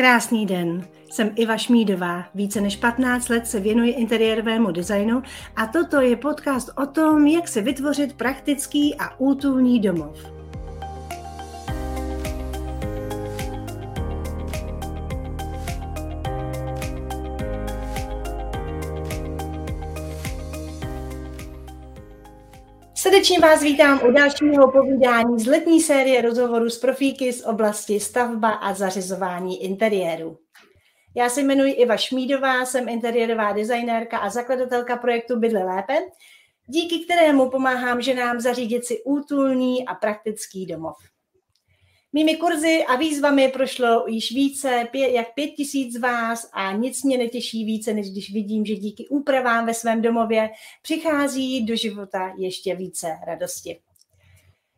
Krásný den, jsem Iva Šmídová, více než 15 let se věnuji interiérovému designu a toto je podcast o tom, jak si vytvořit praktický a útulný domov. Srdečně vás vítám u dalšího povídání z letní série rozhovorů s profíky z oblasti stavba a zařizování interiéru. Já se jmenuji Iva Šmídová, jsem interiérová designérka a zakladatelka projektu Bydle Lépe, díky kterému pomáhám ženám zařídit si útulný a praktický domov. Mými kurzy a výzvami prošlo již více jak 5000 z vás a nic mě netěší více, než když vidím, že díky úpravám ve svém domově přichází do života ještě více radosti.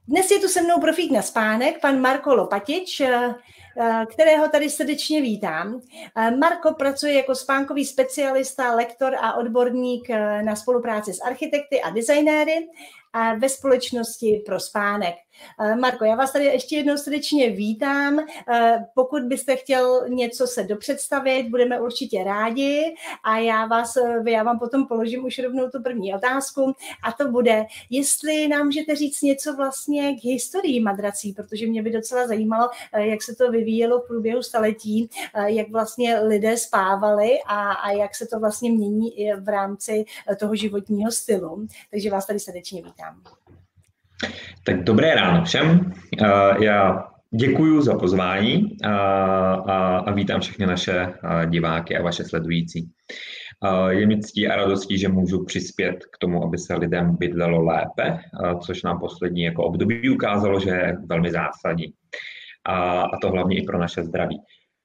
Dnes je tu se mnou profík na spánek, pan Marko Lopatič, kterého tady srdečně vítám. Marko pracuje jako spánkový specialista, lektor a odborník na spolupráci s architekty a designéry a ve společnosti ProSpánek. Marko, já vás tady ještě jednou srdečně vítám. Pokud byste chtěl něco se dopředstavit, budeme určitě rádi a já vám potom položím už rovnou tu první otázku a to bude, jestli nám můžete říct něco vlastně k historii madrací, protože mě by docela zajímalo, jak se to vyvíjelo v průběhu staletí, jak vlastně lidé spávali a jak se to vlastně mění v rámci toho životního stylu. Takže vás tady srdečně vítám. Tak dobré ráno všem. Já děkuji za pozvání a vítám všechny naše diváky a vaše sledující. Je mi ctí a radostí, že můžu přispět k tomu, aby se lidem bydlelo lépe, což nám poslední jako období ukázalo, že je velmi zásadní. A to hlavně i pro naše zdraví.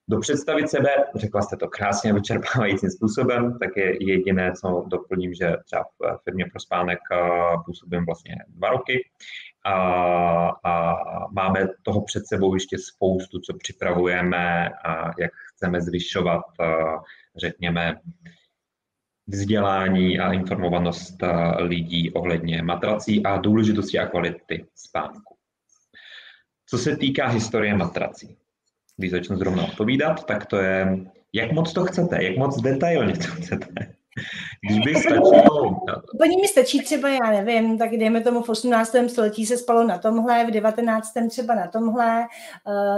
Dopředstavit sebe, řekla jste to krásně vyčerpávajícím způsobem, tak je jediné, co doplním, že třeba v firmě ProSpánek působím vlastně 2 roky a máme toho před sebou ještě spoustu, co připravujeme a jak chceme zvyšovat, řekněme, vzdělání a informovanost lidí ohledně matrací a důležitosti a kvality spánku. Co se týká historie matrací, když začnu zrovna odpovídat, tak to je, jak moc to chcete, jak moc detailně to chcete. Když by stačilo... Plně mi stačí třeba, já nevím, tak dejme tomu v 18. století se spalo na tomhle, v 19. třeba na tomhle,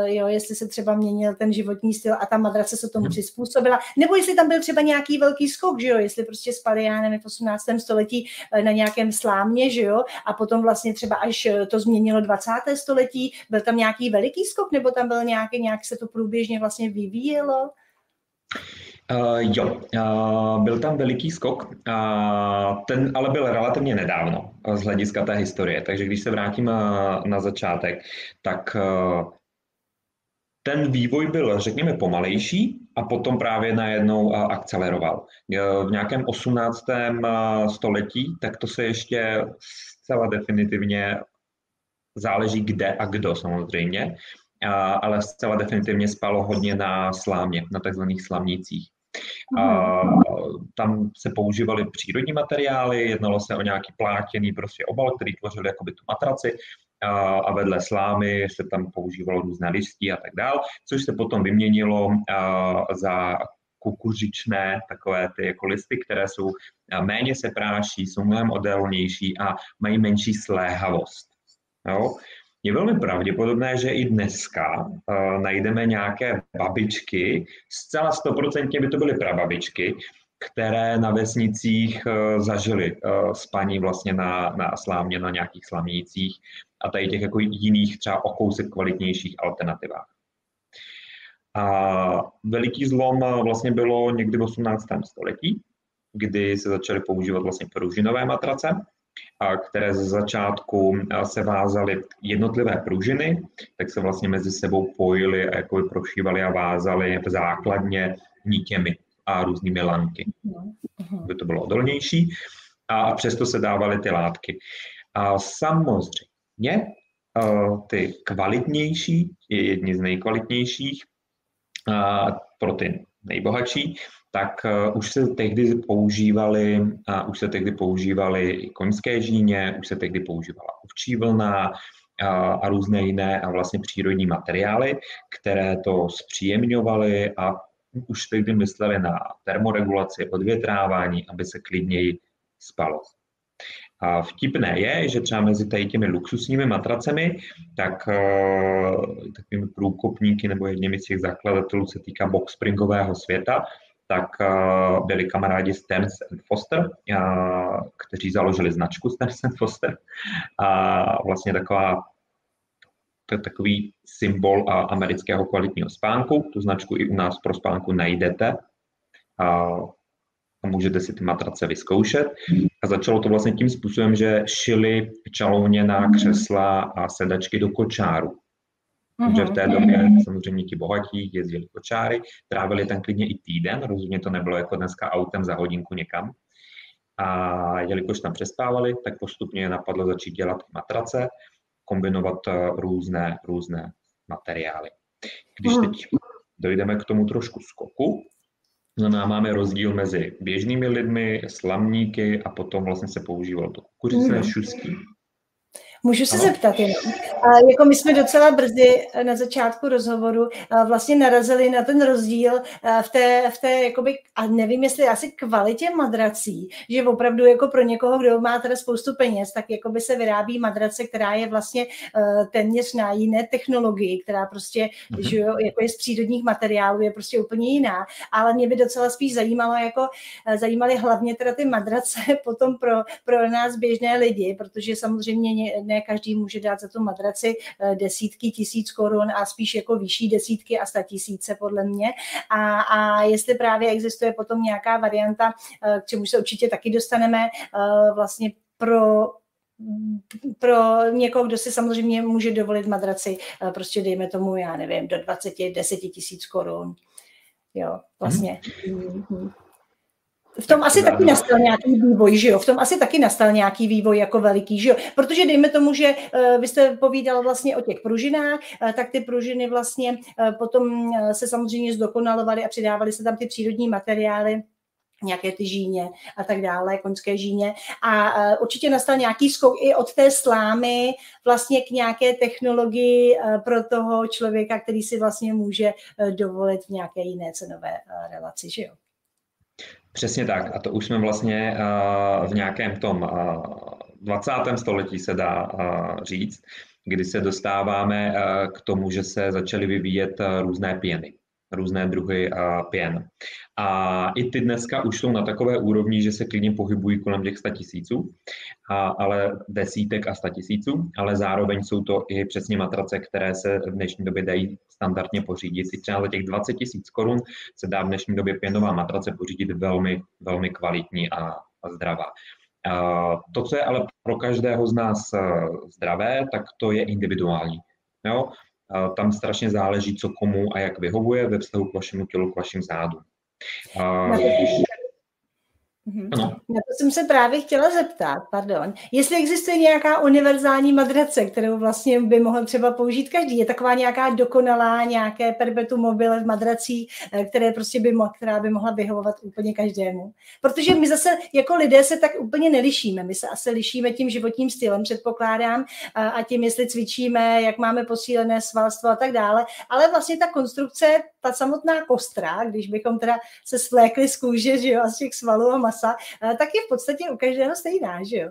jestli se třeba měnil ten životní styl a ta madrace se tomu přizpůsobila, nebo jestli tam byl třeba nějaký velký skok, že jo, jestli prostě spali, já nevím, v 18. století na nějakém slámě, že jo, a potom vlastně třeba až to změnilo 20. století, byl tam nějaký veliký skok, nebo tam byl nějaký, nějak se to průběžně vlastně vyvíjelo? Byl tam veliký skok, ten ale byl relativně nedávno z hlediska té historie, takže když se vrátím na začátek, tak ten vývoj byl, řekněme, pomalejší a potom právě najednou akceleroval. V nějakém 18. století, tak to se ještě zcela definitivně, záleží kde a kdo samozřejmě, ale zcela definitivně spalo hodně na slámě, na takzvaných slamnicích. Tam se používaly přírodní materiály, jednalo se o nějaký plátěný prostě obal, který tvořil jakoby tu matraci a vedle slámy se tam používalo různé listí a tak dál, což se potom vyměnilo za kukuřičné takové ty jako listy, které jsou méně se práší, jsou mnohem odolnější a mají menší sléhavost. Jo? Je velmi pravděpodobné, že i dneska najdeme nějaké babičky, zcela 100% by to byly prababičky, které na vesnicích zažily spaní vlastně na slámě, na nějakých slamnících a tady těch jako jiných třeba o kousek kvalitnějších alternativách. A veliký zlom vlastně bylo někdy v 18. století, kdy se začaly používat vlastně pružinové matrace, které ze začátku se vázaly jednotlivé pružiny, tak se vlastně mezi sebou pojily a jakoby prošívaly a vázaly základně nitěmi a různými lanky, aby to bylo odolnější a přesto se dávaly ty látky. A samozřejmě ty kvalitnější, jedni z nejkvalitnějších pro ty nejbohatší, tak už se tehdy používaly i koňské žíně, už se tehdy používala ovčí vlna, a různé jiné a vlastně přírodní materiály, které to zpříjemňovaly a už tehdy mysleli na termoregulaci, odvětrávání, aby se klidněji spalo. A vtipné je, že třeba mezi těmi luxusními matracemi, tak takovými průkopníky nebo jedněmi z těch zakladatelů se týká boxspringového světa, tak byli kamarádi Stearns & Foster, kteří založili značku Stearns & Foster. A vlastně takový symbol amerického kvalitního spánku. Tu značku i u nás pro spánku najdete. A můžete si ty matrace vyzkoušet. A začalo to vlastně tím způsobem, že šili čalouněná křesla a sedačky do kočáru. Takže v té době samozřejmě ti bohatí jezdili kočáry, trávili tam klidně i týden, rozhodně to nebylo jako dneska autem za hodinku někam. A jelikož tam přespávali, tak postupně je napadlo začít dělat matrace, kombinovat různé materiály. Když teď dojdeme k tomu trošku skoku, máme rozdíl mezi běžnými lidmi, slamníky a potom vlastně se používalo to kukuřice, šustí. Můžu se zeptat jenom. Jako my jsme docela brzy na začátku rozhovoru vlastně narazili na ten rozdíl v té jakoby, a nevím, jestli asi kvalitě madrací, že opravdu jako pro někoho, kdo má teda spoustu peněz, tak jakoby se vyrábí madrace, která je vlastně téměř na jiné technologii, která prostě, že jo, jako je z přírodních materiálů, je prostě úplně jiná, ale mě by docela spíš zajímalo, zajímaly hlavně teda ty madrace potom pro nás běžné lidi, protože samozřejmě ne každý může dát za tu matraci desítky tisíc korun a spíš jako vyšší desítky a 100 000 podle mě. A jestli právě existuje potom nějaká varianta, k čemu se určitě taky dostaneme, vlastně pro někoho, kdo si samozřejmě může dovolit matraci, prostě dejme tomu, já nevím, do 10 000 korun. Jo, vlastně. V tom asi taky nastal nějaký vývoj, že jo? V tom asi taky nastal nějaký vývoj jako veliký, že jo? Protože dejme tomu, že vy jste povídala vlastně o těch pružinách, tak ty pružiny vlastně potom se samozřejmě zdokonalovaly a přidávaly se tam ty přírodní materiály, nějaké ty žíně a tak dále, koňské žíně. A určitě nastal nějaký skok i od té slámy vlastně k nějaké technologii pro toho člověka, který si vlastně může dovolit v nějaké jiné cenové relaci, že jo? Přesně tak. A to už jsme vlastně v nějakém tom 20. století se dá říct, kdy se dostáváme k tomu, že se začaly vyvíjet různé pěny, různé druhy pěn. A i ty dneska už jsou na takové úrovni, že se klidně pohybují kolem těch 100 000, ale desítek a 100 000, ale zároveň jsou to i přesně matrace, které se v dnešní době dají standardně pořídit. I třeba za těch 20 000 korun se dá v dnešní době pěnová matrace pořídit velmi, velmi kvalitní a zdravá. To, co je ale pro každého z nás zdravé, tak to je individuální. Jo? Tam strašně záleží, co komu a jak vyhovuje ve vztahu k vašemu tělu, k vašim zádům. Na to jsem se právě chtěla zeptat, pardon, jestli existuje nějaká univerzální madrace, kterou vlastně by mohl třeba použít každý. Je taková nějaká dokonalá, nějaké perpetuum mobile v madrací, která by mohla vyhovovat úplně každému. Protože my zase jako lidé se tak úplně nelišíme. My se asi lišíme tím životním stylem, předpokládám, a tím, jestli cvičíme, jak máme posílené svalstvo a tak dále. Ale vlastně ta konstrukce, ta samotná kostra, když bychom teda se svlékli z kůže, že jo, a z těch svalů a masa, tak je v podstatě u každého stejná, že jo?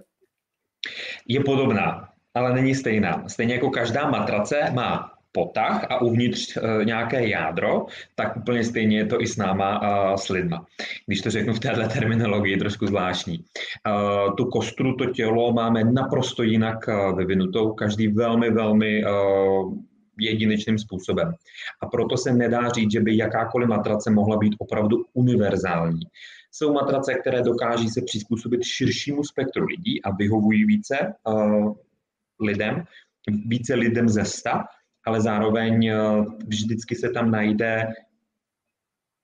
Je podobná, ale není stejná. Stejně jako každá matrace má potah a uvnitř nějaké jádro, tak úplně stejně je to i s náma, s lidma. Když to řeknu v téhle terminologii, trošku zvláštní. Tu kostru, to tělo máme naprosto jinak vyvinutou, každý velmi, velmi jedinečným způsobem. A proto se nedá říct, že by jakákoliv matrace mohla být opravdu univerzální. Jsou matrace, které dokáží se přizpůsobit širšímu spektru lidí a vyhovují více lidem ze 100, ale zároveň vždycky se tam najde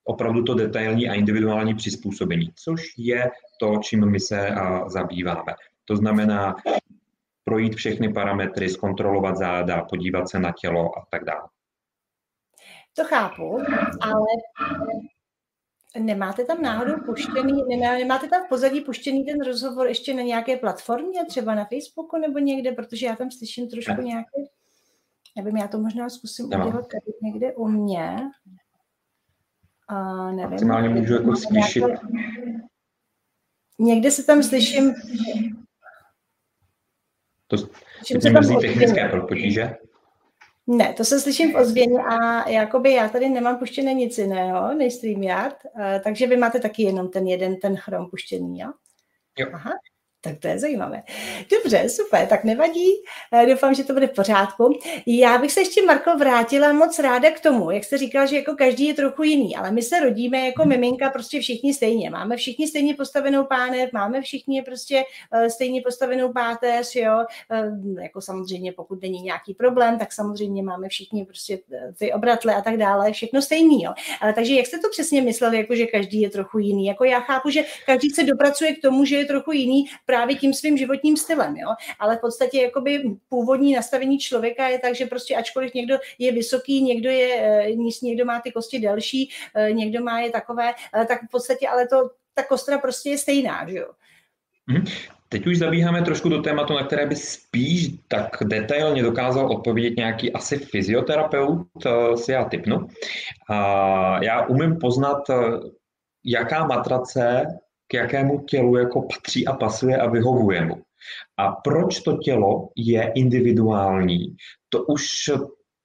opravdu to detailní a individuální přizpůsobení, což je to, čím my se zabýváme. To znamená projít všechny parametry, zkontrolovat záda, podívat se na tělo a tak dále. To chápu, ale Nemáte tam náhodou puštěný, nemáte tam v pozadí puštěný ten rozhovor ještě na nějaké platformě, třeba na Facebooku nebo někde, protože já tam slyším trošku nějaké, nevím, já to možná zkusím udělat tady někde u mě. Nevím, maximálně můžu jako slyšet. Někde se tam slyším. To jsou technické potíže. Ne, to se slyším v ozvěně a jakoby já tady nemám puštěné nic jiného, než StreamYard, takže vy máte taky jenom ten jeden, ten Chrome puštěný, jo? Jo. Aha, tak to je zajímavé. Dobře, super, tak nevadí, doufám, že to bude v pořádku. Já bych se ještě, Marko, vrátila moc ráda k tomu, jak jste říkal, že jako každý je trochu jiný, ale my se rodíme jako miminka prostě všichni stejně. Máme všichni stejně postavenou pánev, máme všichni prostě stejně postavenou páteř, jo. Jako samozřejmě, pokud není nějaký problém, tak samozřejmě máme všichni prostě ty obratle a tak dále, všechno stejný, jo. Ale takže jak jste to přesně mysleli, jako že každý je trochu jiný? Jako já chápu, že každý se dopracuje k tomu, že je trochu jiný, právě tím svým životním stylem, jo? Ale v podstatě jakoby původní nastavení člověka je tak, že prostě ačkoliv někdo je vysoký, někdo je nízký, někdo má ty kosti delší, někdo má je takové, tak v podstatě ale to, ta kostra prostě je stejná, že jo? Teď už zabíháme trošku do tématu, na které by spíš tak detailně dokázal odpovědět nějaký asi fyzioterapeut, si já tipnu. Já umím poznat, jaká matrace k jakému tělu jako patří a pasuje a vyhovuje mu. A proč to tělo je individuální, to už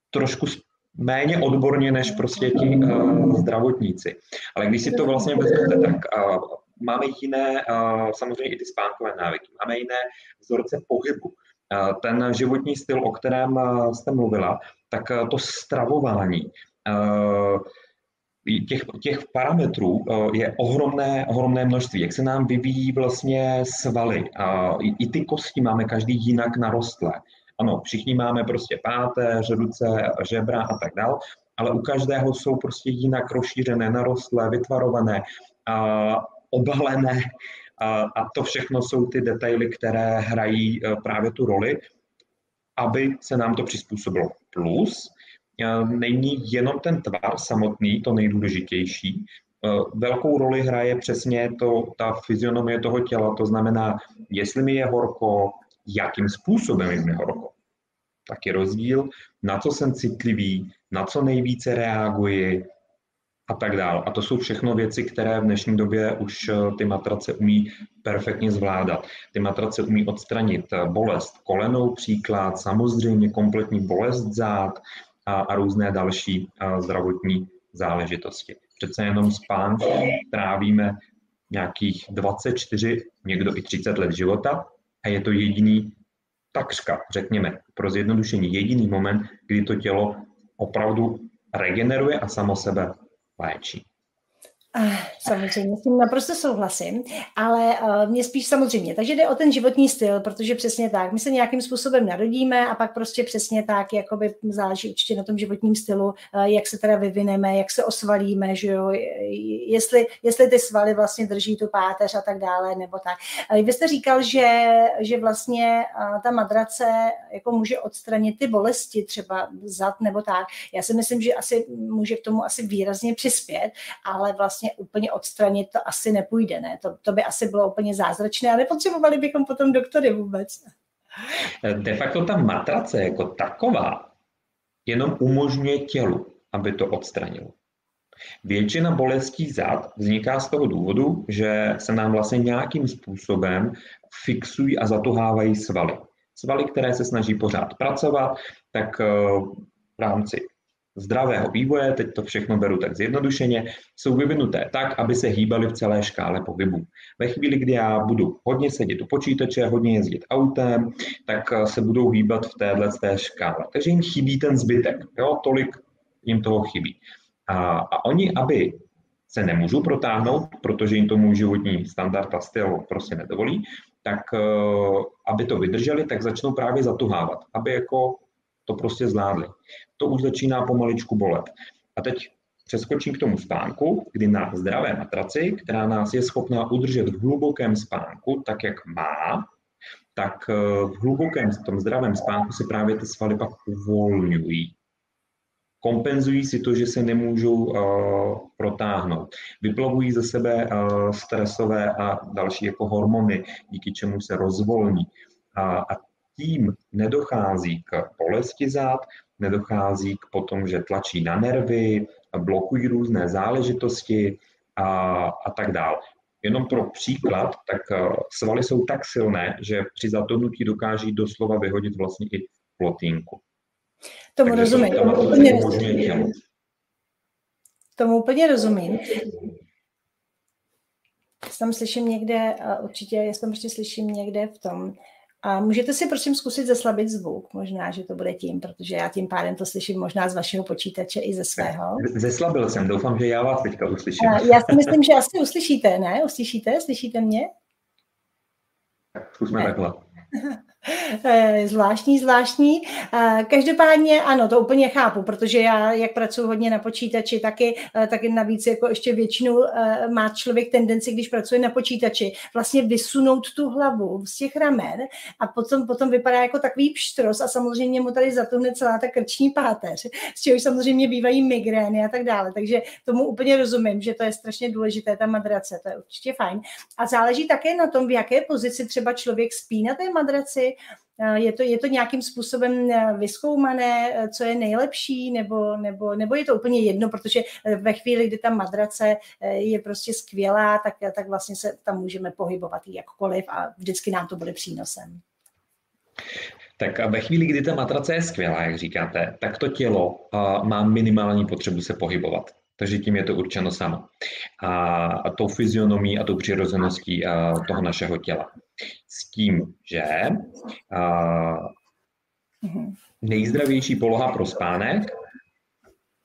trošku méně odborně než prostě ti zdravotníci. Ale když si to vlastně vezmete, tak máme jiné, samozřejmě i ty spánkové návyky, máme jiné vzorce pohybu. Ten životní styl, o kterém jste mluvila, tak to stravování, těch parametrů je ohromné množství, jak se nám vyvíjí vlastně svaly. I ty kosti máme každý jinak narostlé. Ano, všichni máme prostě páteř, ruce, žebra a tak dál, ale u každého jsou prostě jinak rozšířené, narostlé, vytvarované, obalené a to všechno jsou ty detaily, které hrají právě tu roli, aby se nám to přizpůsobilo. Plus, není jenom ten tvar samotný, to nejdůležitější. Velkou roli hraje přesně ta fyzionomie toho těla, to znamená, jestli mi je horko, jakým způsobem je mi horko. Tak je rozdíl, na co jsem citlivý, na co nejvíce reaguji a tak dále. A to jsou všechno věci, které v dnešní době už ty matrace umí perfektně zvládat. Ty matrace umí odstranit bolest kolenou, příklad, samozřejmě kompletní bolest zád, a různé další zdravotní záležitosti. Přece jenom spánku trávíme nějakých 24, někdo i 30 let života a je to jediný takřka, řekněme, pro zjednodušení jediný moment, kdy to tělo opravdu regeneruje a samo sebe léčí. Samozřejmě, s tím naprosto souhlasím, ale mě spíš samozřejmě. Takže jde o ten životní styl, protože přesně tak, my se nějakým způsobem narodíme a pak prostě přesně tak, jakoby záleží určitě na tom životním stylu, jak se teda vyvineme, jak se osvalíme, že jo, jestli ty svaly vlastně drží tu páteř a tak dále, nebo tak. Vy jste říkal, že vlastně ta matrace jako může odstranit ty bolesti třeba zad nebo tak. Já si myslím, že asi může k tomu asi výrazně přispět, ale vlastně úplně odstranit to asi nepůjde, ne? To by asi bylo úplně zázračné a nepotřebovali bychom potom doktory vůbec. De facto ta matrace jako taková jenom umožňuje tělu, aby to odstranilo. Většina bolestí zad vzniká z toho důvodu, že se nám vlastně nějakým způsobem fixují a zatuhávají svaly. Svaly, které se snaží pořád pracovat, tak v rámci zdravého vývoje, teď to všechno beru tak zjednodušeně, jsou vyvinuté tak, aby se hýbaly v celé škále pohybu. Ve chvíli, kdy já budu hodně sedět u počítače, hodně jezdit autem, tak se budou hýbat v této škále. Takže jim chybí ten zbytek, jo? Tolik jim toho chybí. A oni, aby se nemůžou protáhnout, protože jim tomu životní standard a styl prostě nedovolí, tak aby to vydrželi, tak začnou právě zatuhávat, aby jako to prostě zvládli. To už začíná pomaličku bolet. A teď přeskočím k tomu spánku, kdy na zdravé matraci, která nás je schopná udržet v hlubokém spánku, tak jak má, tak v hlubokém, v tom zdravém spánku se právě ty svaly pak uvolňují. kompenzují si to, že se nemůžou protáhnout. Vyplavují ze sebe stresové a další jako hormony, díky čemu se rozvolní. A tím nedochází k bolesti zad, nedochází k potom, že tlačí na nervy, blokují různé záležitosti a tak dále. Jenom pro příklad, tak svaly jsou tak silné, že při zatonutí dokáží doslova vyhodit vlastně i plotínku. Tomu rozumím. Tomu úplně rozumím. Tam slyším někde, určitě, já tam prostě slyším někde v tom. A můžete si prosím zkusit zeslabit zvuk, možná, že to bude tím, protože já tím pádem to slyším možná z vašeho počítače i ze svého. Zeslabil jsem, doufám, že já vás teďka uslyším. Já si myslím, že asi uslyšíte, ne? Uslyšíte? Slyšíte mě? Zkusme takhle. Zvláštní. Každopádně ano, to úplně chápu, protože já, jak pracuji hodně na počítači, taky navíc jako ještě většinou má člověk tendenci, když pracuje na počítači, vlastně vysunout tu hlavu z těch ramen a potom vypadá jako takový pštros a samozřejmě mu tady zatuhne celá ta krční páteř, z čehož samozřejmě bývají migrény a tak dále, takže tomu úplně rozumím, že to je strašně důležité, ta madrace, to je určitě fajn. A záleží také na tom, v jaké pozici třeba člověk spí na té madraci. Je to nějakým způsobem vyzkoumané, co je nejlepší, nebo je to úplně jedno, protože ve chvíli, kdy ta madrace je prostě skvělá, tak vlastně se tam můžeme pohybovat jakkoliv a vždycky nám to bude přínosem. Tak ve chvíli, kdy ta matrace je skvělá, jak říkáte, tak to tělo má minimální potřebu se pohybovat. Takže tím je to určeno samo. A tou fyzionomií a tou přirozeností toho našeho těla. S tím, že nejzdravější poloha pro spánek,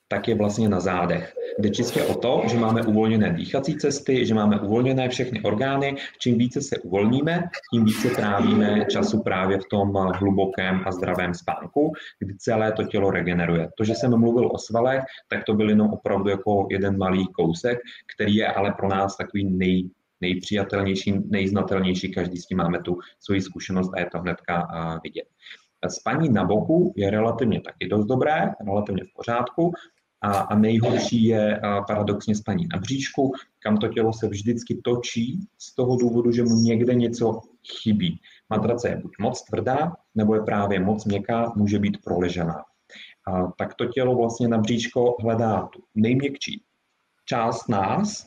tak je vlastně na zádech. Jde čistě o to, že máme uvolněné dýchací cesty, že máme uvolněné všechny orgány. Čím více se uvolníme, tím více trávíme času právě v tom hlubokém a zdravém spánku, kdy celé to tělo regeneruje. To, že jsem mluvil o svalech, tak to byl jenom opravdu jako jeden malý kousek, který je ale pro nás takový nejpřijatelnější, nejznatelnější. Každý s tím máme tu svoji zkušenost a je to hnedka vidět. Spaní na boku je relativně taky dost dobré, relativně v pořádku. A nejhorší je paradoxně spaní na bříšku, kam to tělo se vždycky točí z toho důvodu, že mu někde něco chybí. Matrace je buď moc tvrdá, nebo je právě moc měkká, může být proležená. Tak to tělo vlastně na bříško hledá tu nejměkčí část nás,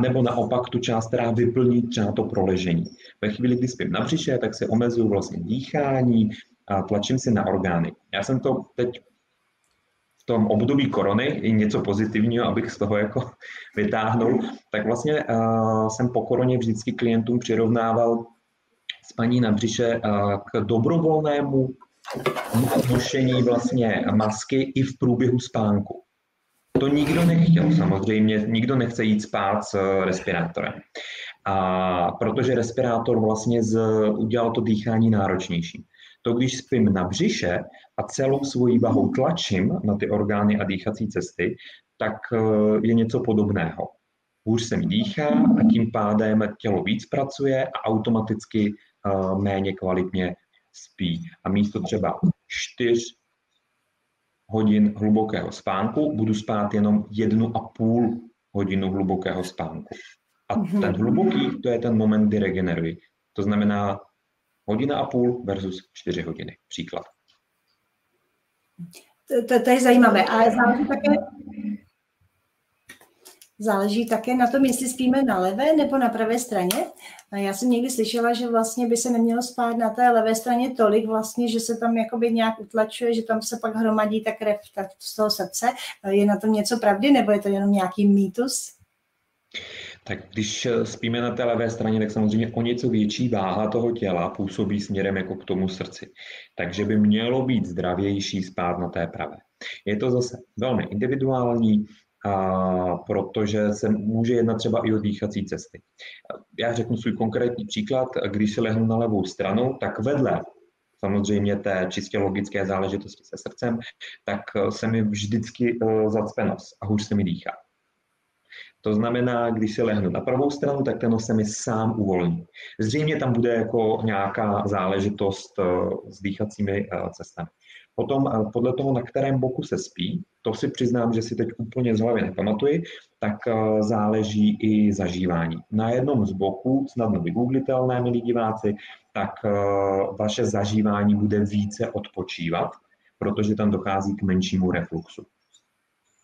nebo naopak tu část, která vyplní třeba to proležení. Ve chvíli, kdy spím na břiše, tak se omezuju vlastně dýchání a tlačím si na orgány. Já jsem to teď v tom období korony, i něco pozitivního, abych z toho jako vytáhnul, tak vlastně jsem po koroně vždycky klientům přirovnával spaní na břiše k dobrovolnému nošení vlastně masky i v průběhu spánku. To nikdo nechtěl samozřejmě, nikdo nechce jít spát s respirátorem. A protože respirátor vlastně udělal to dýchání náročnější. To, když spím na břiše a celou svojí vahou tlačím na ty orgány a dýchací cesty, tak je něco podobného. Hůř se mi dýchá a tím pádem tělo víc pracuje a automaticky méně kvalitně spí. A místo třeba 4 hodin hlubokého spánku budu spát jenom 1,5 hodinu hlubokého spánku. A ten hluboký, to je ten moment, kdy regeneruji. To znamená 1,5 hodiny versus 4 hodiny. Příklad. To je zajímavé. A záleží také na tom, jestli spíme na levé nebo na pravé straně. Já jsem někdy slyšela, že vlastně by se nemělo spát na té levé straně tolik vlastně, že se tam jakoby nějak utlačuje, že tam se pak hromadí ta krev z toho srdce. Je na tom něco pravdy nebo je to jenom nějaký mýtus? Tak když spíme na té levé straně, tak samozřejmě o něco větší váha toho těla působí směrem jako k tomu srdci. Takže by mělo být zdravější spát na té pravé. Je to zase velmi individuální, protože se může jednat třeba i o dýchací cesty. Já řeknu svůj konkrétní příklad, když si lehnu na levou stranu, tak vedle samozřejmě té čistě logické záležitosti se srdcem, tak se mi vždycky zacpe nos a hůř se mi dýchá. To znamená, když si lehnu na pravou stranu, tak ten se mi sám uvolní. Zřejmě tam bude jako nějaká záležitost s dýchacími cestami. Potom podle toho, na kterém boku se spí, to si přiznám, že si teď úplně z hlavy nepamatuji, tak záleží i zažívání. Na jednom z boků, snadno vygooglitelné, milí diváci, tak vaše zažívání bude více odpočívat, protože tam dochází k menšímu refluxu.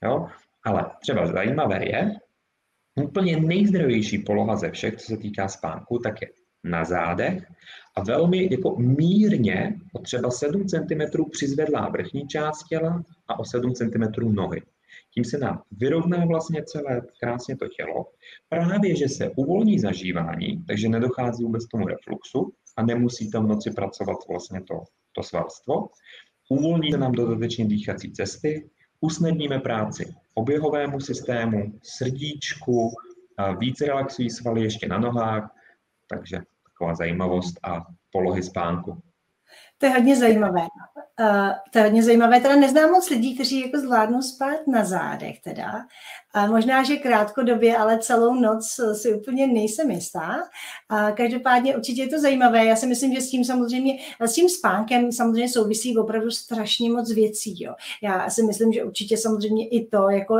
Jo? Ale třeba zajímavé je, úplně nejzdravější poloha ze všech, co se týká spánku, tak je na zádech a velmi jako mírně, o třeba 7 cm přizvedlá vrchní část těla a o 7 cm nohy. Tím se nám vyrovná vlastně celé krásně to tělo, právě že se uvolní zažívání, takže nedochází vůbec tomu refluxu a nemusí tam v noci pracovat vlastně to svalstvo. Uvolní se nám dodatečně dýchací cesty, usnadníme práci oběhovému systému, srdíčku, více relaxují svaly ještě na nohách, takže taková zajímavost a polohy spánku. To je hodně zajímavé. Teda neznám moc lidí, kteří jako zvládnou spát na zádech teda. Možná, že krátkodobě, ale celou noc si úplně nejsem jistá. Každopádně určitě je to zajímavé. Já si myslím, že s tím spánkem samozřejmě souvisí opravdu strašně moc věcí. Jo. Já si myslím, že určitě samozřejmě i to, jako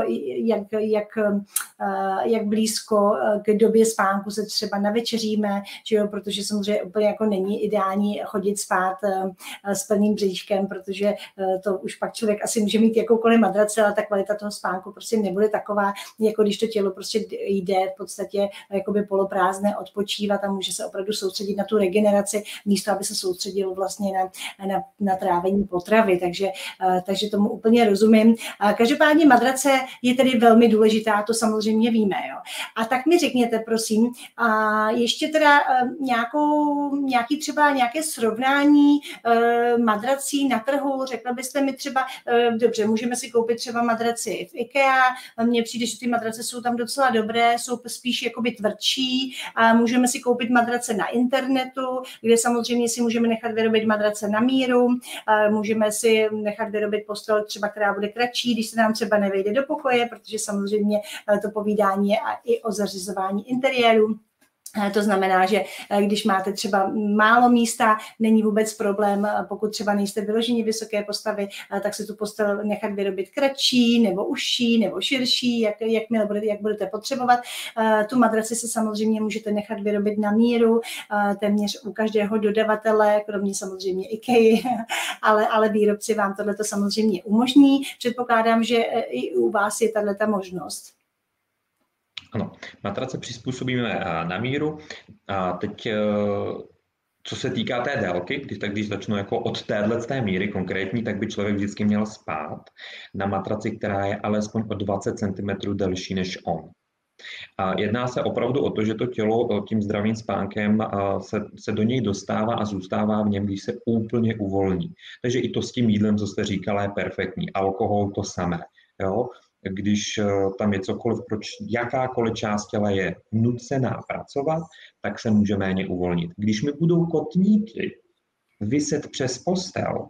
jak blízko k době spánku se třeba navečeříme, že jo, protože samozřejmě úplně jako není ideální chodit spát s plným bříškem, protože to už pak člověk asi může mít jakoukoliv madraci, ale ta kvalita toho spánku prostě nebude taková, jako když to tělo prostě jde v podstatě jakoby poloprázdné odpočívat a může se opravdu soustředit na tu regeneraci, místo aby se soustředilo vlastně na trávení potravy, takže tomu úplně rozumím. Každopádně madrace je tedy velmi důležitá, to samozřejmě víme. Jo. A tak mi řekněte, prosím, a ještě teda nějaké srovnání madrací na trhu, řekla byste mi třeba, dobře, můžeme si koupit třeba madraci v IKEA, mně přijde, že ty madrace jsou tam docela dobré, jsou spíš jakoby tvrdší, a můžeme si koupit madrace na internetu, kde samozřejmě si můžeme nechat vyrobit madrace na míru, můžeme si nechat vyrobit postel třeba, která bude kratší, když se nám třeba nevejde do pokoje, protože samozřejmě to povídání je i o zařizování interiéru. To znamená, že když máte třeba málo místa, není vůbec problém, pokud třeba nejste vyloženě vysoké postavy, tak si tu postel nechat vyrobit kratší, nebo užší, nebo širší, jak budete potřebovat. Tu madraci si samozřejmě můžete nechat vyrobit na míru, téměř u každého dodavatele, kromě samozřejmě IKEA, ale výrobci vám tohleto samozřejmě umožní. Předpokládám, že i u vás je tahleta možnost. Ano, matrace přizpůsobíme na míru. A teď, co se týká té délky, když začnu jako od téhleté míry konkrétní, tak by člověk vždycky měl spát na matraci, která je alespoň o 20 cm delší než on. A jedná se opravdu o to, že to tělo tím zdravým spánkem se do něj dostává a zůstává v něm, když se úplně uvolní. Takže i to s tím jídlem, co jste říkala, je perfektní. Alkohol to samé. Jo? Když tam je cokoliv, jakákoliv část těla je nucená pracovat, tak se může méně uvolnit. Když mi budou kotníky viset přes postel,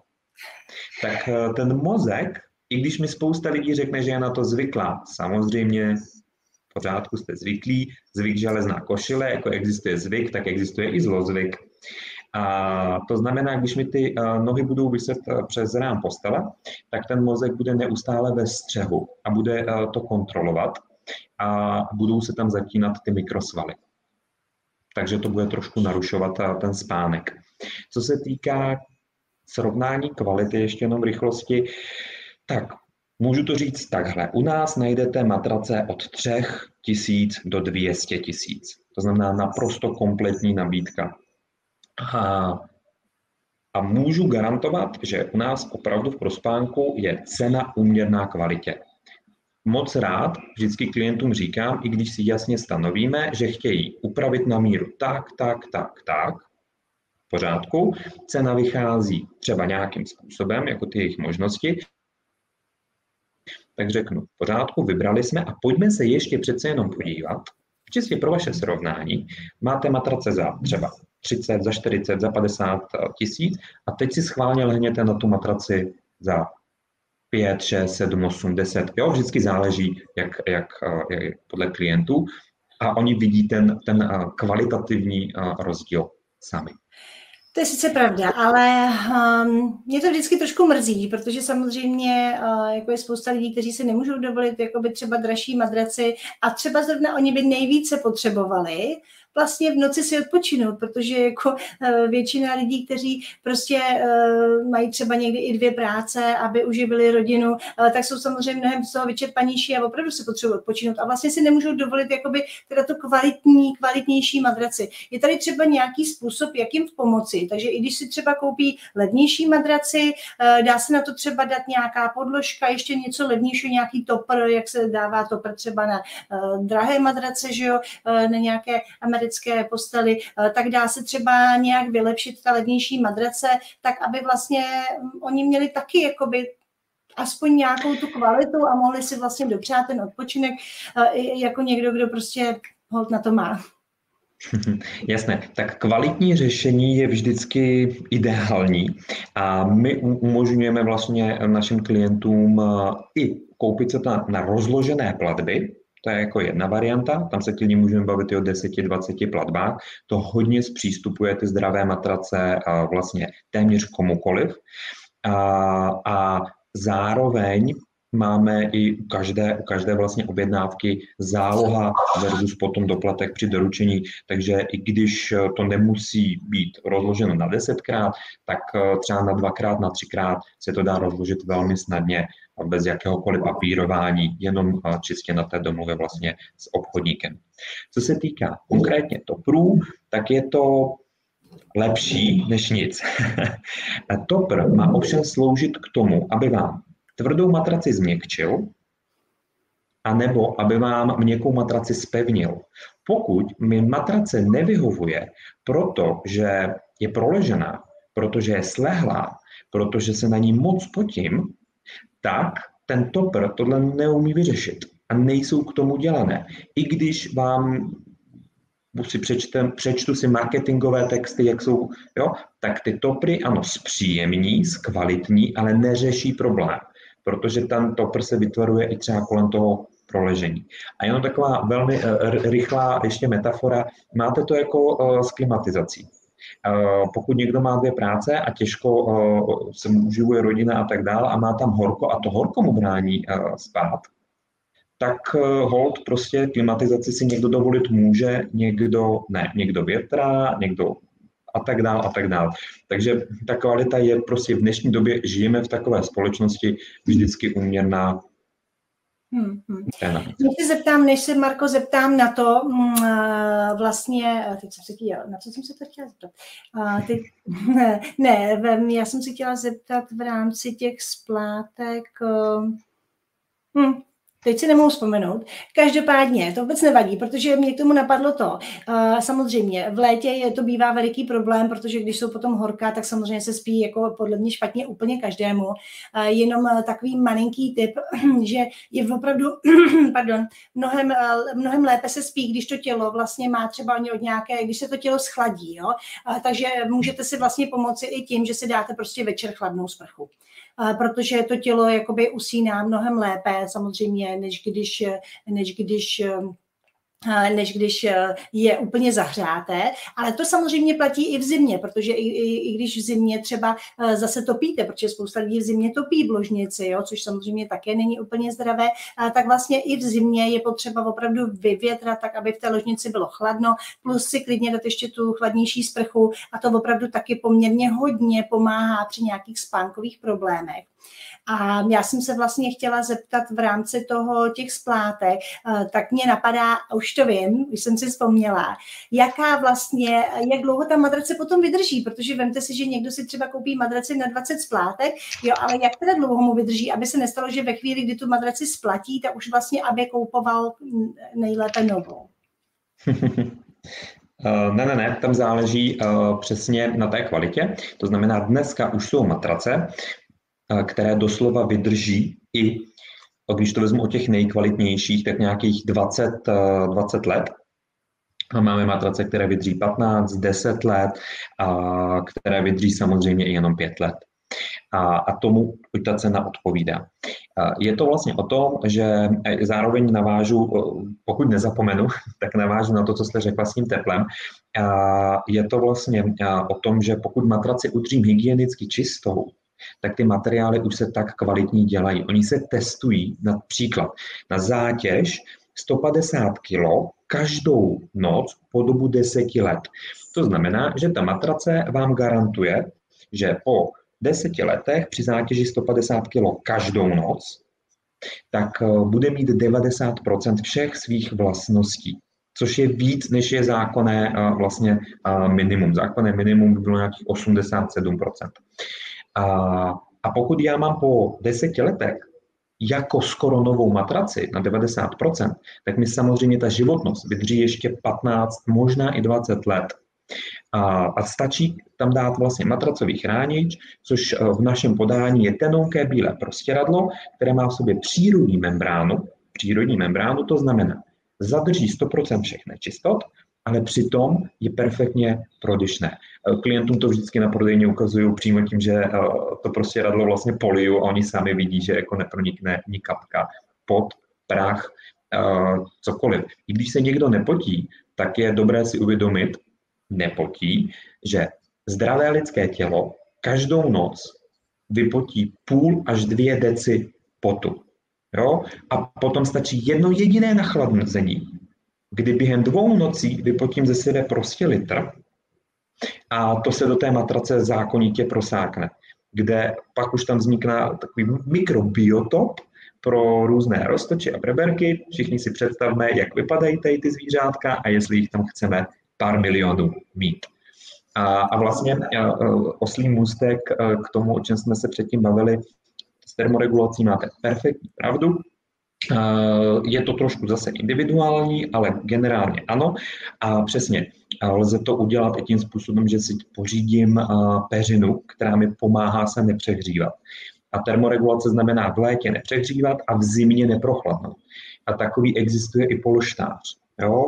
tak ten mozek, i když mi spousta lidí řekne, že je na to zvyklá, samozřejmě v pořádku jste zvyklí, zvyk železná košile, jako existuje zvyk, tak existuje i zlozvyk. A to znamená, když mi ty nohy budou viset přes rám postele, tak ten mozek bude neustále ve střehu a bude to kontrolovat a budou se tam zatínat ty mikrosvaly. Takže to bude trošku narušovat ten spánek. Co se týká srovnání kvality, ještě jenom v rychlosti, tak můžu to říct takhle. U nás najdete matrace od 3 000 do 200 000. To znamená naprosto kompletní nabídka. A můžu garantovat, že u nás opravdu v ProSpánku je cena úměrná kvalitě. Moc rád vždycky klientům říkám, i když si jasně stanovíme, že chtějí upravit na míru tak, v pořádku, cena vychází třeba nějakým způsobem, jako ty jejich možnosti, tak řeknu, v pořádku, vybrali jsme a pojďme se ještě přece jenom podívat, čistě pro vaše srovnání, máte matrace za třeba 30, za 40, za 50 tisíc a teď si schválně lehněte na tu matraci za 5, 6, 7, 8, 10, jo, vždycky záleží, jak podle klientů, a oni vidí ten kvalitativní rozdíl sami. To je sice pravda, ale mě to vždycky trošku mrzí, protože samozřejmě jako je spousta lidí, kteří si nemůžou dovolit jakoby třeba dražší matraci a třeba zrovna oni by nejvíce potřebovali vlastně v noci si odpočinout, protože jako většina lidí, kteří prostě mají třeba někdy i 2 práce, aby uživili rodinu, tak jsou samozřejmě mnohem z toho vyčerpanější a opravdu si potřebují odpočinout a vlastně si nemůžou dovolit jakoby teda to kvalitnější matraci. Je tady třeba nějaký způsob, jak jim pomoci, takže i když si třeba koupí levnější matraci, dá se na to třeba dát nějaká podložka, ještě něco levnější, nějaký topr, jak se dává topr třeba na drahé matrace, že jo, na nějaké americké postely, tak dá se třeba nějak vylepšit ta levnější matrace, tak aby vlastně oni měli taky jakoby aspoň nějakou tu kvalitu a mohli si vlastně dopřát ten odpočinek jako někdo, kdo prostě hold na to má. Jasné, tak kvalitní řešení je vždycky ideální a my umožňujeme vlastně našim klientům i koupit se na rozložené platby. To je jako jedna varianta, tam se klidně můžeme bavit i o 10-20 platbách. To hodně zpřístupuje ty zdravé matrace a vlastně téměř komukoliv. A zároveň máme i u každé vlastně objednávky záloha versus potom doplatek při doručení, takže i když to nemusí být rozloženo na 10krát, tak třeba na 2krát, na 3krát se to dá rozložit velmi snadně, bez jakéhokoliv papírování, jenom čistě na té domluvě vlastně s obchodníkem. Co se týká konkrétně toprů, tak je to lepší než nic. Topr má ovšem sloužit k tomu, aby vám tvrdou matraci změkčil, anebo aby vám měkkou matraci spevnil. Pokud mi matrace nevyhovuje, protože je proležená, protože je slehlá, protože se na ní moc potím, tak ten topr tohle neumí vyřešit a nejsou k tomu dělané. I když vám přečtu si marketingové texty, jak jsou, jo, tak ty topry ano, zpříjemní, zkvalitní, ale neřeší problém, protože ten topr se vytvaruje i třeba kolem toho proležení. A jenom taková velmi rychlá ještě metafora, máte to jako s klimatizací. Pokud někdo má 2 práce a těžko se mu uživuje rodina a tak dále a má tam horko a to horko mu brání spát, tak holt prostě klimatizaci si někdo dovolit může, někdo ne, někdo větrá, někdo a tak dále, a tak dále. Takže ta kvalita je prostě v dnešní době, žijeme v takové společnosti, vždycky úměrná. Já se zeptám, než se, Marko, zeptám na to, vlastně, já jsem se chtěla zeptat v rámci těch splátek, teď si nemohu vzpomenout. Každopádně to vůbec nevadí, protože mě k tomu napadlo to. Samozřejmě v létě to bývá veliký problém, protože když jsou potom horká, tak samozřejmě se spí jako podle mě špatně úplně každému. Jenom takový malinký tip, že je opravdu mnohem lépe se spí, když to tělo vlastně má třeba od nějaké, když se to tělo schladí. Jo? Takže můžete si vlastně pomoci i tím, že si dáte prostě večer chladnou sprchu. Protože to tělo jakoby usíná mnohem lépe samozřejmě, než když je úplně zahřáté, ale to samozřejmě platí i v zimě, protože i když v zimě třeba zase topíte, protože spousta lidí v zimě topí bložnici, jo, což samozřejmě také není úplně zdravé, tak vlastně i v zimě je potřeba opravdu vyvětrat, tak aby v té ložnici bylo chladno, plus si klidně dát ještě tu chladnější sprchu a to opravdu taky poměrně hodně pomáhá při nějakých spánkových problémech. A já jsem se vlastně chtěla zeptat v rámci toho těch splátek, tak mě napadá, už to vím, už jsem si vzpomněla, jak dlouho ta matrace potom vydrží, protože vemte si, že někdo si třeba koupí matraci na 20 splátek, jo, ale jak teda dlouho mu vydrží, aby se nestalo, že ve chvíli, kdy tu matraci splatí, tak už vlastně, aby koupoval nejlépe novou. Ne, tam záleží přesně na té kvalitě, to znamená dneska už jsou matrace, které doslova vydrží i, když to vezmu od těch nejkvalitnějších, tak nějakých 20 let. A máme matrace, které vydrží 15, 10 let, a které vydrží samozřejmě i jenom 5 let. a tomu ta cena odpovídá. Je to vlastně o tom, že zároveň navážu, pokud nezapomenu, tak navážu na to, co jste řekla s tím teplem. Je to vlastně o tom, že pokud matraci udržím hygienicky čistou, tak ty materiály už se tak kvalitní dělají. Oni se testují například na zátěž 150 kg každou noc po dobu 10 let. To znamená, že ta matrace vám garantuje, že po 10 letech při zátěži 150 kg každou noc, tak bude mít 90% všech svých vlastností, což je víc, než je zákonné vlastně minimum. Zákonné minimum by bylo nějakých 87%. A pokud já mám po 10 letech jako skoro novou matraci na 90%, tak mi samozřejmě ta životnost vydrží ještě 15, možná i 20 let. A stačí tam dát vlastně matracový chránič, což v našem podání je tenonké bílé prostěradlo, které má v sobě přírodní membránu. Přírodní membránu to znamená, zadrží 100% všech nečistot, ale přitom je perfektně prodyšné. Klientům to vždycky na prodejně ukazuju přímo tím, že to prostěradlo vlastně poliju a oni sami vidí, že jako nepronikne ni kapka, pod, prach, cokoliv. I když se někdo nepotí, tak je dobré si uvědomit, nepotí, že zdravé lidské tělo každou noc vypotí půl až 2 deci potu. Jo? A potom stačí jedno jediné nachlazení, kdy během 2 nocí vypotím ze sebe prostě litr a to se do té matrace zákonitě prosákne, kde pak už tam vznikne takový mikrobiotop pro různé roztoči a preberky. Všichni si představme, jak vypadají ty zvířátka a jestli jich tam chceme pár milionů mít. A vlastně oslý můstek k tomu, o čem jsme se předtím bavili, s termoregulací máte perfektní pravdu. Je to trošku zase individuální, ale generálně ano. A přesně, lze to udělat i tím způsobem, že si pořídím peřinu, která mi pomáhá se nepřehřívat. A termoregulace znamená v létě nepřehřívat a v zimě neprochladnout. A takový existuje i polštář. Jo?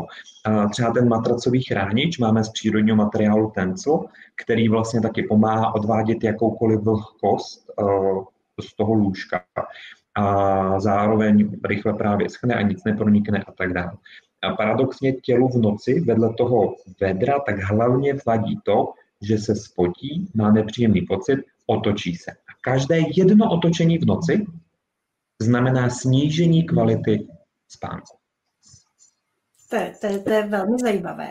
Třeba ten matracový chránič máme z přírodního materiálu tencel, který vlastně taky pomáhá odvádět jakoukoliv vlhkost z toho lůžka. A zároveň rychle právě schne a nic nepronikne a tak dále. A paradoxně tělu v noci vedle toho vedra tak hlavně vadí to, že se spotí, má nepříjemný pocit, otočí se. A každé jedno otočení v noci znamená snížení kvality spánku. To je velmi zajímavé.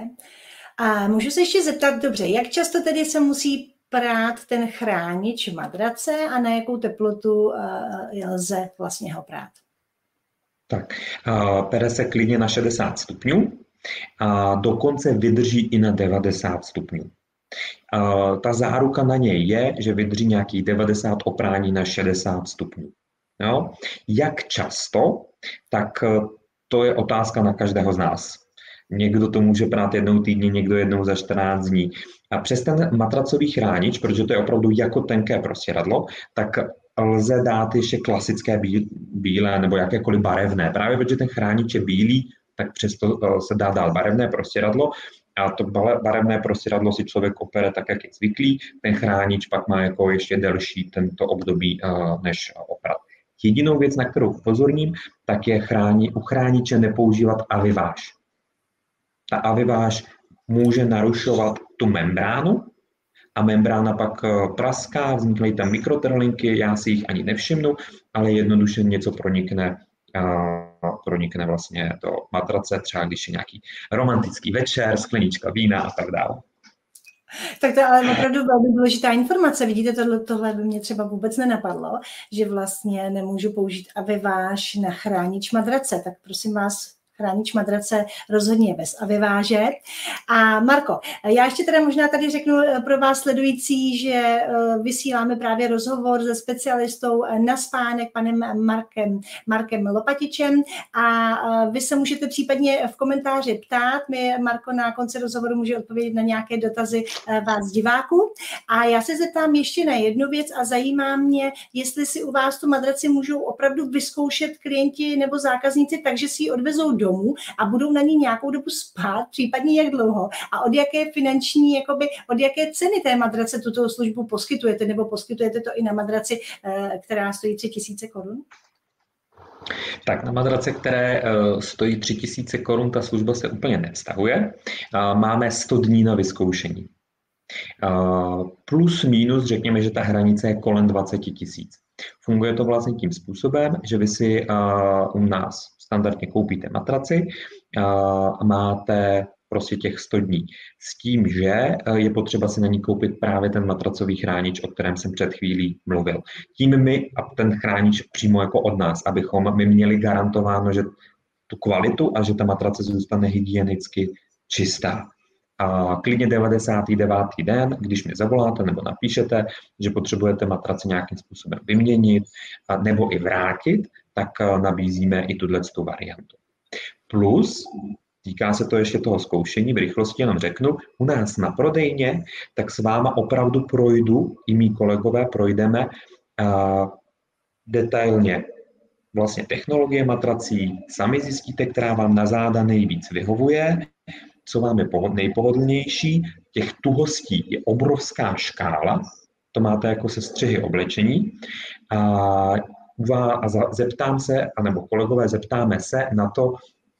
A můžu se ještě zeptat, dobře, jak často tedy se musí prát ten chránič matrace a na jakou teplotu lze vlastně ho prát? Tak, pere se klidně na 60 stupňů a dokonce vydrží i na 90 stupňů. Ta záruka na něj je, že vydrží nějakých 90 oprání na 60 stupňů. Jo? Jak často, tak to je otázka na každého z nás. Někdo to může prát jednou týdně, někdo jednou za 14 dní. A přes ten matracový chránič, protože to je opravdu jako tenké prostěradlo, tak lze dát ještě klasické bílé nebo jakékoliv barevné. Právě protože ten chránič je bílý, tak přesto se dá dát barevné prostěradlo. A to barevné prostěradlo si člověk opere tak, jak je zvyklý. Ten chránič pak má jako ještě delší tento období než oprat. Jedinou věc, na kterou upozorním, tak je u chrániče nepoužívat aviváž. Ta aviváž může narušovat tu membránu a membrána pak praská, vznikají tam mikrotrhlinky, já si jich ani nevšimnu, ale jednoduše něco pronikne vlastně do matrace, třeba když je nějaký romantický večer, sklenička vína a tak dále. Tak to ale opravdu velmi důležitá informace. Vidíte, tohle by mě třeba vůbec nenapadlo, že vlastně nemůžu použít aviváž na chránič matrace. Tak prosím vás, chránič matrace rozhodně bez aviváže. A Marko, já ještě teda možná tady řeknu pro vás sledující, že vysíláme právě rozhovor se specialistou na spánek, panem Markem Lopatičem a vy se můžete případně v komentáři ptát. Marko na konci rozhovoru může odpovědět na nějaké dotazy vás diváků. A já se zeptám ještě na jednu věc a zajímá mě, jestli si u vás tu matraci můžou opravdu vyzkoušet klienti nebo zákazníci, takže si ji odvezou do domů a budou na ní nějakou dobu spát, případně jak dlouho a od jaké finanční, jakoby, od jaké ceny té madrace tuto službu poskytujete, nebo poskytujete to i na madraci, která stojí 3 000 korun? Tak na madrace, které stojí 3 000 korun, ta služba se úplně nevztahuje. Máme 100 dní na vyzkoušení. Plus minus, řekněme, že ta hranice je kolem 20 000. Funguje to vlastně tím způsobem, že vy si u nás standardně koupíte matraci a máte prostě těch 100 dní. S tím, že je potřeba si na ní koupit právě ten matracový chránič, o kterém jsem před chvílí mluvil. Tím my a ten chránič přímo jako od nás, abychom my měli garantováno, že tu kvalitu a že ta matrace zůstane hygienicky čistá. A klidně 99. den, když mě zavoláte nebo napíšete, že potřebujete matraci nějakým způsobem vyměnit nebo i vrátit, tak nabízíme i tuto variantu. Plus, týká se to ještě toho zkoušení, v rychlosti jenom řeknu, u nás na prodejně, tak s váma opravdu projdu, i mý kolegové projdeme detailně vlastně technologie matrací, sami zjistíte, která vám na záda nejvíc vyhovuje, co vám je nejpohodlnější, těch tuhostí je obrovská škála, to máte jako se střihy oblečení, a zeptám se, anebo kolegové zeptáme se na to,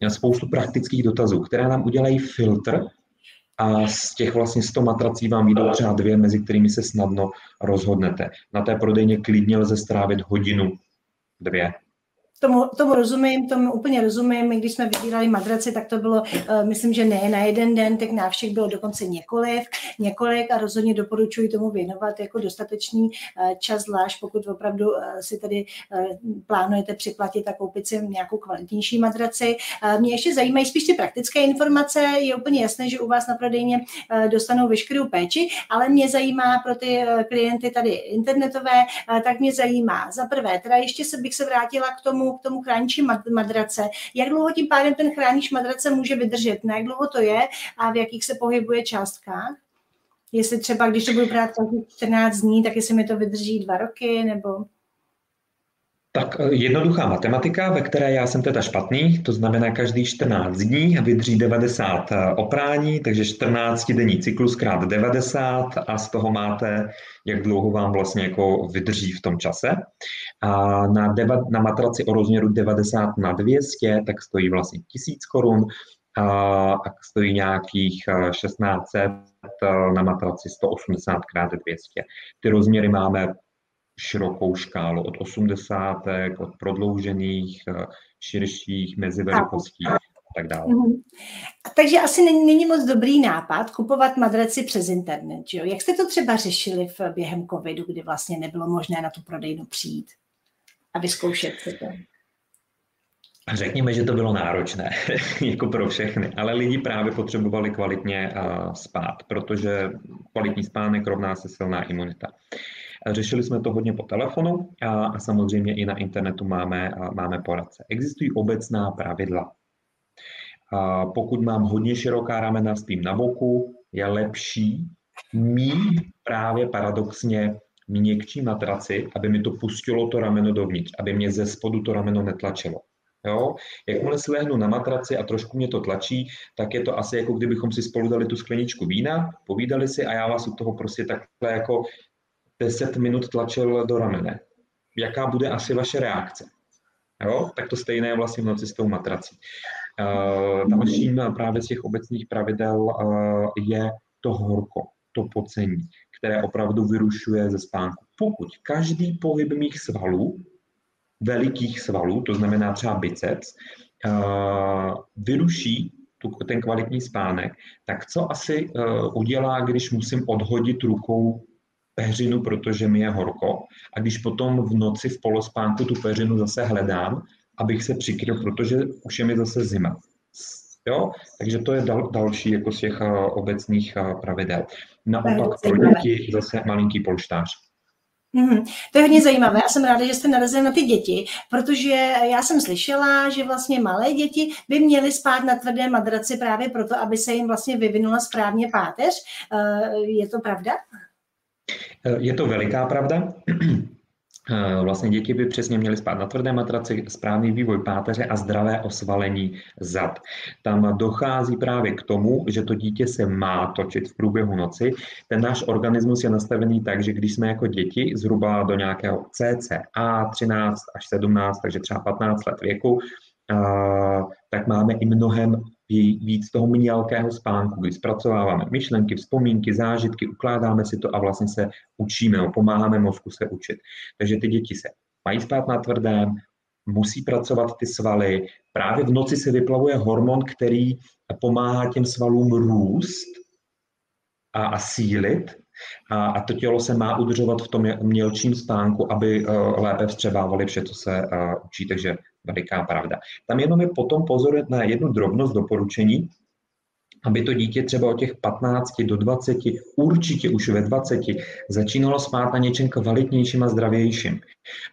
spoustu praktických dotazů, které nám udělají filtr a z těch vlastně 100 matrací vám vyjdou třeba 2, mezi kterými se snadno rozhodnete. Na té prodejně klidně lze strávit 1–2 hodiny. Tomu rozumím, tomu úplně rozumím. My, když jsme vybírali matraci, tak to bylo, myslím, že ne na jeden den, tak návštěv bylo dokonce několik a rozhodně doporučuji tomu věnovat jako dostatečný čas, zvlášť pokud opravdu si tady plánujete připlatit a koupit si nějakou kvalitnější matraci. Mě ještě zajímají spíš ty praktické informace. Je úplně jasné, že u vás na prodejně dostanou veškerou péči, ale mě zajímá pro ty klienty tady internetové, tak mě zajímá. Za prvé, teda ještě bych se vrátila k tomu chrániči madrace. Jak dlouho tím pádem ten chránič madrace může vydržet? Na jak dlouho to je a v jakých se pohybuje částkách? Jestli třeba, když to budu brát 14 dní, tak jestli mi to vydrží 2 roky, nebo... Tak jednoduchá matematika, ve které já jsem teda špatný, to znamená každý 14 dní vydrží 90 oprání, takže 14-denní cyklus krát 90 a z toho máte, jak dlouho vám vlastně jako vydrží v tom čase. A na matraci o rozměru 90x200 tak stojí vlastně 1000 korun a stojí nějakých 1600, na matraci 180x200. Ty rozměry máme širokou škálu, od 80, od prodloužených, širších, mezi velikostí a tak dále. Takže asi není moc dobrý nápad kupovat matraci přes internet, že jo? Jak jste to třeba řešili během covidu, kdy vlastně nebylo možné na tu prodejnu přijít a vyzkoušet se to? Řekněme, že to bylo náročné, jako pro všechny, ale lidi právě potřebovali kvalitně spát, protože kvalitní spánek rovná se silná imunita. Řešili jsme to hodně po telefonu a samozřejmě i na internetu máme poradce. Existují obecná pravidla. Pokud mám hodně široká ramena, spím na boku, je lepší mít právě paradoxně měkčí matraci, aby mi to pustilo to rameno dovnitř, aby mě ze spodu to rameno netlačilo. Jo? Jakmile si lehnu na matraci a trošku mě to tlačí, tak je to asi jako kdybychom si spolu dali tu skleničku vína, povídali si a já vás od toho prostě takhle jako 10 minut tlačil do ramene. Jaká bude asi vaše reakce? Jo? Tak to stejné je vlastně v noci s tou matrací. Dalším právě z těch obecných pravidel je to horko, to pocení, které opravdu vyrušuje ze spánku. Pokud každý pohyb mých svalů, velikých svalů, to znamená třeba biceps, vyruší ten kvalitní spánek, tak co asi udělá, když musím odhodit rukou peřinu, protože mi je horko, a když potom v noci v polospánku tu peřinu zase hledám, abych se přikryl, protože už je mi zase zima. Jo? Takže to je další jako z těch obecných pravidel. Naopak pro děti zase malinký polštář. To je hodně zajímavé. Já jsem ráda, že jste narazili na ty děti, protože já jsem slyšela, že vlastně malé děti by měly spát na tvrdé madraci právě proto, aby se jim vlastně vyvinula správně páteř. Je to pravda? Je to veliká pravda. Vlastně děti by přesně měly spát na tvrdé matraci, správný vývoj páteře a zdravé osvalení zad. Tam dochází právě k tomu, že to dítě se má točit v průběhu noci. Ten náš organismus je nastavený tak, že když jsme jako děti zhruba do nějakého cca 13 až 17, takže třeba 15 let věku, tak máme i mnohem víc toho mělkého spánku, kdy zpracováváme myšlenky, vzpomínky, zážitky, ukládáme si to a vlastně se učíme, pomáháme mozku se učit. Takže ty děti se mají spát na tvrdém, musí pracovat ty svaly. Právě v noci se vyplavuje hormon, který pomáhá těm svalům růst a sílit. A to tělo se má udržovat v tom mělčím spánku, aby lépe vstřebávali vše, co se učí, takže veliká pravda. Tam jenom je potom pozor na jednu drobnost doporučení, aby to dítě třeba od těch 15 do 20, určitě už ve 20, začínalo spát na něčem kvalitnějším a zdravějším.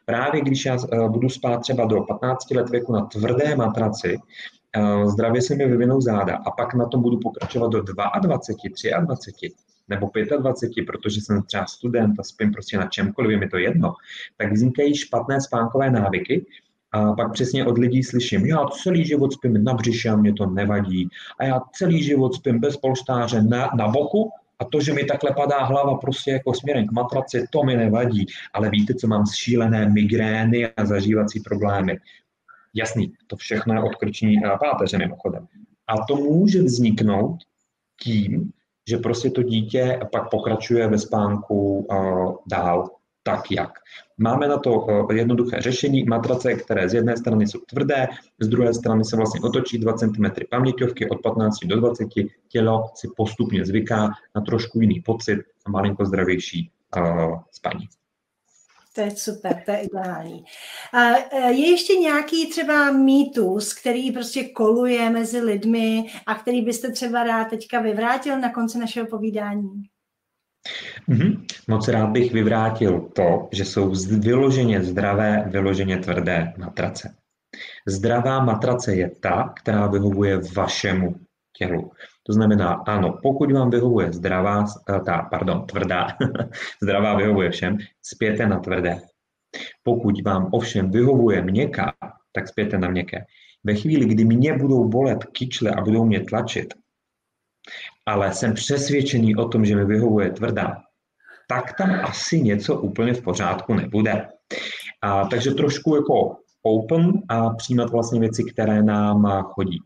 Právě když já budu spát třeba do 15 let věku na tvrdé matraci, zdravě se mi vyvinou záda a pak na tom budu pokračovat do 22, 23 nebo 25, protože jsem třeba student a spím prostě na čemkoliv, je mi to jedno, tak vznikají špatné spánkové návyky a pak přesně od lidí slyším, já celý život spím na břiše a mě to nevadí a já celý život spím bez polštáře na boku a to, že mi takhle padá hlava prostě jako směrem k matraci, to mi nevadí, ale víte, co mám šílené migrény a zažívací problémy. Jasný, to všechno je od krční páteře mimochodem. A to může vzniknout tím, že prostě to dítě pak pokračuje ve spánku dál tak, jak. Máme na to jednoduché řešení, matrace, které z jedné strany jsou tvrdé, z druhé strany se vlastně otočí 2 cm paměťovky, od 15 do 20 tělo si postupně zvyká na trošku jiný pocit a malinko zdravější spaní. To je super, to je ideální. Je ještě nějaký třeba mýtus, který prostě koluje mezi lidmi a který byste třeba rád teďka vyvrátil na konci našeho povídání? Moc rád bych vyvrátil to, že jsou vyloženě zdravé, vyloženě tvrdé matrace. Zdravá matrace je ta, která vyhovuje vašemu tělu. To znamená, ano, pokud vám vyhovuje tvrdá, zdravá vyhovuje všem, spěte na tvrdé. Pokud vám ovšem vyhovuje měkká, tak spěte na měkké. Ve chvíli, kdy mě budou bolet kyčle a budou mě tlačit, ale jsem přesvědčený o tom, že mi vyhovuje tvrdá, tak tam asi něco úplně v pořádku nebude. Takže trošku jako open a přijímat vlastně věci, které nám chodí.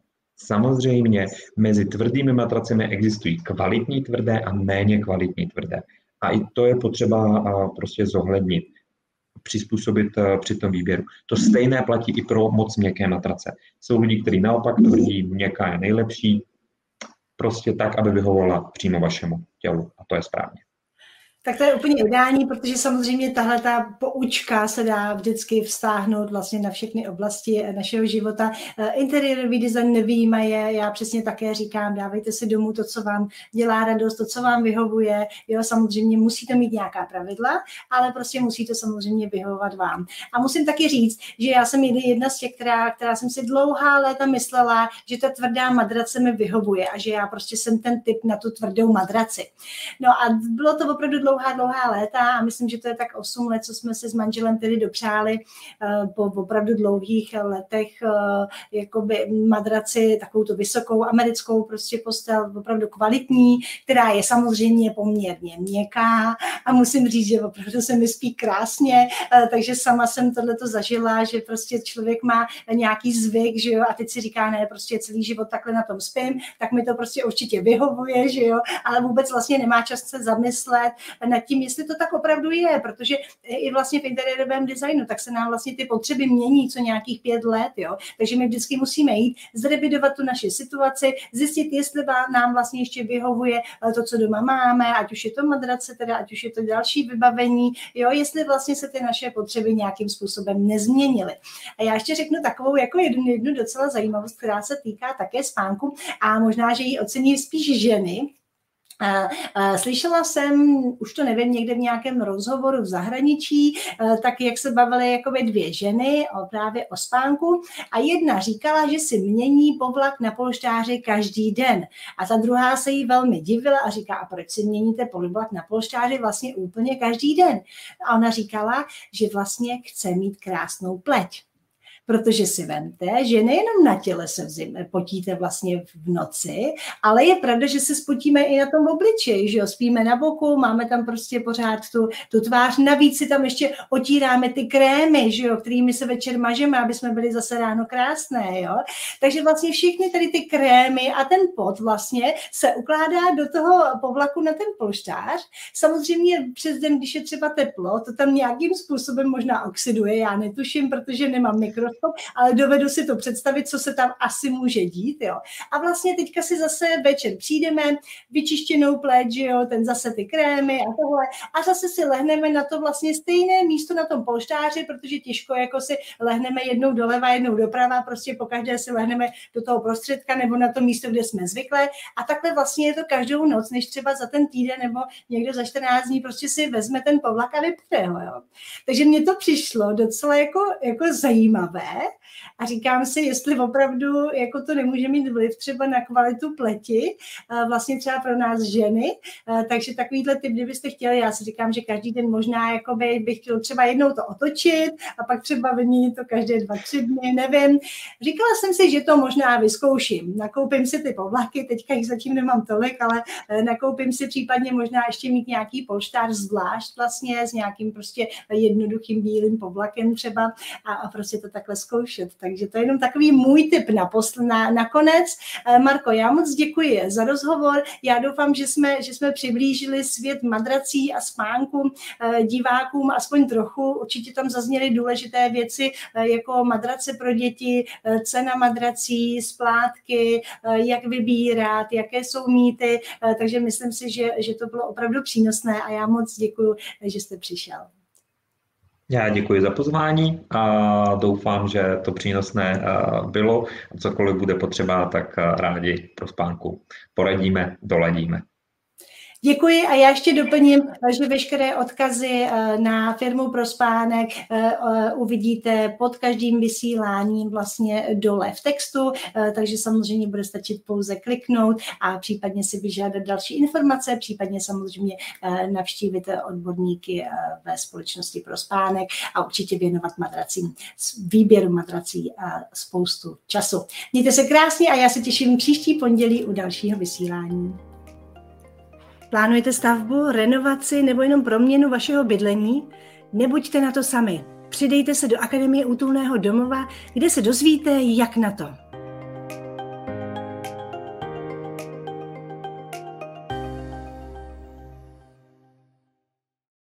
Samozřejmě mezi tvrdými matracemi existují kvalitní tvrdé a méně kvalitní tvrdé. A i to je potřeba prostě zohlednit, přizpůsobit při tom výběru. To stejné platí i pro moc měkké matrace. Jsou lidi, kteří naopak tvrdí, měkká je nejlepší, prostě tak, aby vyhovovala přímo vašemu tělu. A to je správně. Tak to je úplně ideální, protože samozřejmě tahle ta poučka se dá vždycky vztáhnout vlastně na všechny oblasti našeho života. Interiérový design nevyjímaje, já přesně také říkám, dávejte si domů to, co vám dělá radost, to, co vám vyhovuje. Jo, samozřejmě musíte mít nějaká pravidla, ale prostě musí to samozřejmě vyhovovat vám. A musím taky říct, že já jsem jedna z těch, která jsem si dlouhá léta myslela, že ta tvrdá madrace mi vyhovuje a že já prostě jsem ten typ na tu tvrdou madraci. No a bylo to opravdu dlouhá léta a myslím, že to je tak 8 let, co jsme se s manželem tedy dopřáli po opravdu dlouhých letech jakoby madraci, takovou tu vysokou americkou prostě postel, opravdu kvalitní, která je samozřejmě poměrně měkká a musím říct, že opravdu se mi spí krásně, takže sama jsem tohleto zažila, že prostě člověk má nějaký zvyk, že jo, a teď si říká, ne, prostě celý život takhle na tom spím, tak mi to prostě určitě vyhovuje, že jo, ale vůbec vlastně nemá čas se zamyslet nad tím, jestli to tak opravdu je, protože i vlastně v interiérovém designu, tak se nám vlastně ty potřeby mění co nějakých 5 let, jo, takže my vždycky musíme jít, zrevidovat tu naši situaci, zjistit, jestli nám vlastně ještě vyhovuje to, co doma máme, ať už je to madrace, teda ať už je to další vybavení, jo, jestli vlastně se ty naše potřeby nějakým způsobem nezměnily. A já ještě řeknu takovou jako jednu docela zajímavost, která se týká také spánku a možná, že ji ocení spíš ženy, Slyšela jsem, už to nevím, někde v nějakém rozhovoru v zahraničí, tak jak se bavily jakoby dvě ženy právě o spánku a jedna říkala, že si mění povlak na polštáři každý den a ta druhá se jí velmi divila a říká, a proč si měníte povlak na polštáři vlastně úplně každý den? A ona říkala, že vlastně chce mít krásnou pleť. Protože si vemte, že nejenom na těle se potíte vlastně v noci, ale je pravda, že se spotíme i na tom obličeji, že jo, spíme na boku, máme tam prostě pořád tu tvář, navíc si tam ještě otíráme ty krémy, že jo, kterými se večer mažeme, aby jsme byli zase ráno krásné, jo. Takže vlastně všichni tady ty krémy a ten pot vlastně se ukládá do toho povlaku na ten polštář. Samozřejmě přes den, když je třeba teplo, to tam nějakým způsobem možná oxiduje, já netuším, protože nemám mikro, ale dovedu si to představit, co se tam asi může dít, jo. A vlastně teďka si zase večer přijdeme, vyčištěnou pleť, jo, ten zase ty krémy a tohle. A zase si lehneme na to vlastně stejné místo na tom polštáři, protože těžko jako si lehneme jednou doleva, jednou doprava, prostě pokaždé si lehneme do toho prostředka nebo na to místo, kde jsme zvyklé. A takhle vlastně je to každou noc, než třeba za ten týden nebo někdo za 14 dní prostě si vezme ten povlak a vypne ho, jo. Takže mně to přišlo docela jako zajímavé. A říkám si, jestli opravdu jako to nemůže mít vliv třeba na kvalitu pleti, vlastně třeba pro nás ženy, takže takovýhle typ, kdybyste chtěli, já si říkám, že každý den možná jakoby bych chtěl třeba jednou to otočit a pak třeba vyměnit to každé 2-3 dny, nevím. Říkala jsem si, že to možná vyzkouším, nakoupím si ty povlaky, teďka jich zatím nemám tolik, ale nakoupím si případně možná ještě mít nějaký polštář zvlášť vlastně s nějakým prostě jednoduchým bílým povlakem třeba a prostě to takhle zkoušet. Takže to je jenom takový můj tip nakonec. Marko, já moc děkuji za rozhovor. Já doufám, že jsme přiblížili svět madrací a spánku divákům aspoň trochu. Určitě tam zazněly důležité věci jako madrace pro děti, cena madrací, splátky, jak vybírat, jaké jsou mýty. Takže myslím si, že to bylo opravdu přínosné a já moc děkuji, že jste přišel. Já děkuji za pozvání a doufám, že to přínosné bylo. Cokoliv bude potřeba, tak rádi pro spánku poradíme, doladíme. Děkuji a já ještě doplním, že veškeré odkazy na firmu ProSpánek uvidíte pod každým vysíláním vlastně dole v textu, takže samozřejmě bude stačit pouze kliknout a případně si vyžádat další informace, případně samozřejmě navštívit odborníky ve společnosti ProSpánek a určitě věnovat madracím, výběru madrací a spoustu času. Mějte se krásně a já se těším příští pondělí u dalšího vysílání. Plánujete stavbu, renovaci nebo jenom proměnu vašeho bydlení? Nebuďte na to sami. Přidejte se do Akademie útulného domova, kde se dozvíte, jak na to.